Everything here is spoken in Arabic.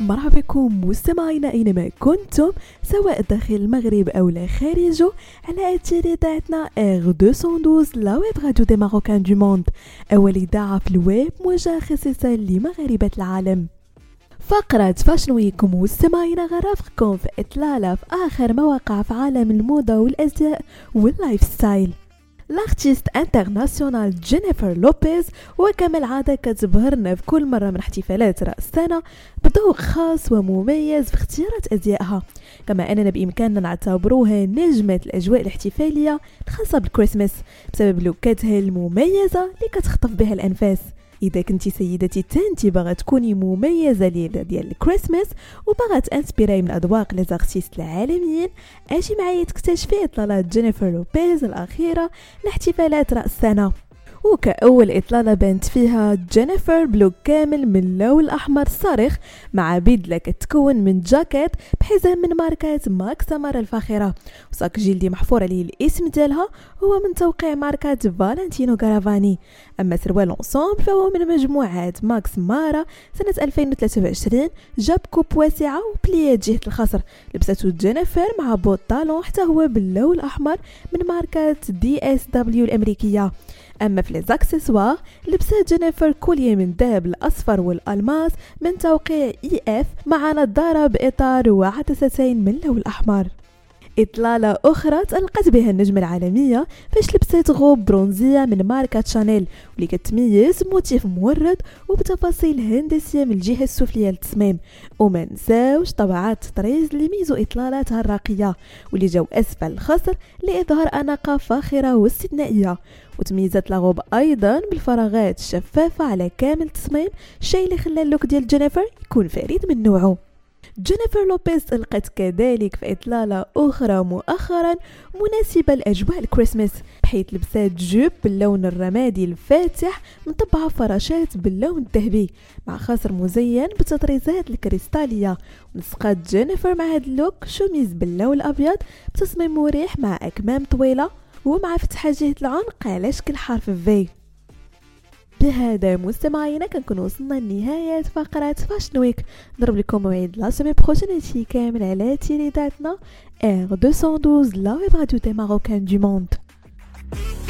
مرحبا بكم مستمعينا اينما كنتم سواء داخل المغرب او لا خارجه على اثير اذاعتنا R212 لا ويب راديو دي ماروكان دو موند، اول اذاعه في الويب موجهه خصيصا لمغاربه العالم. فقرة فاشن ويكم مستمعينا غرافكم في اطلاله في اخر مواقع في عالم الموضه والازياء واللايف ستايل. الارتيست انترناسيونال جينيفر لوبيز وكما العادة كتبهرنا في كل مرة من احتفالات رأس السنة بذوق خاص ومميز في اختيارات أزيائها، كما أننا بإمكاننا نعتبروها نجمة الأجواء الاحتفالية الخاصة بالكريسماس بسبب لوكاتها المميزة اللي كتخطف بها الأنفاس. إذا كنتي سيدتي تانتي باغا تكوني مميزة ليلة ديال الكريسماس وباغا تانسبيراي من أذواق لي زارتيست العالميين، أجي معايا تكتشفي إطلالات جينيفر لوبيز الأخيرة لاحتفالات رأس السنة. وكأول إطلالة بانت فيها جينيفر بلوك كامل من اللون الأحمر الصارخ مع بدلة كتكون من جاكيت بحزام من ماركة ماكس مارا الفاخرة، وساك جلدي محفور عليه الاسم ديالها هو من توقيع ماركة فالنتينو غارافاني. أما سروال لونسومبل فهو من مجموعة ماكس مارا سنة 2023، جاب كوب واسعة وبليات جهة الخصر، لبسته جينيفر مع بوط طالون حتى هو باللون الأحمر من ماركة DSW الأمريكية. أما في الأكسسوار لبسات جينيفر كولية من الذهب الأصفر والألماس من توقيع EF مع نظارة بإطار وعدستين من اللون الأحمر. إطلالة أخرى تألقت بها النجمة العالمية فاش لبسات غوب برونزية من ماركة شانيل واللي كتميز موتيف مورد وبتفاصيل هندسية من الجهة السفلية للتصميم، وما نساوش طبعات التطريز اللي ميزوا إطلالاتها الراقية واللي جاو أسفل الخصر لإظهار أناقة فاخرة واستثنائية. وتميزت لاغوب أيضا بالفراغات الشفافة على كامل التصميم، الشيء اللي خلى اللوك ديال جينيفر يكون فريد من نوعه. جينيفر لوبيز ألقت كذلك في إطلالة أخرى مؤخرا مناسبة لأجواء الكريسماس، حيث لبسات جوب باللون الرمادي الفاتح مطبعة فراشات باللون الذهبي مع خاصر مزين بتطريزات الكريستالية، ونسقت جينيفر مع هذا اللوك شوميز باللون الأبيض بتصميم مريح مع أكمام طويلة ومع فتحة جهة العنق على شكل حرف في. بهذا مستمعينا كنكون وصلنا لنهاية فقرة فاشن ويك. نضرب لكم موعد لا سيمي بروجين هادشي كامل على تيليداتنا R212 لا ويب راديو دي ماروكان دو موند.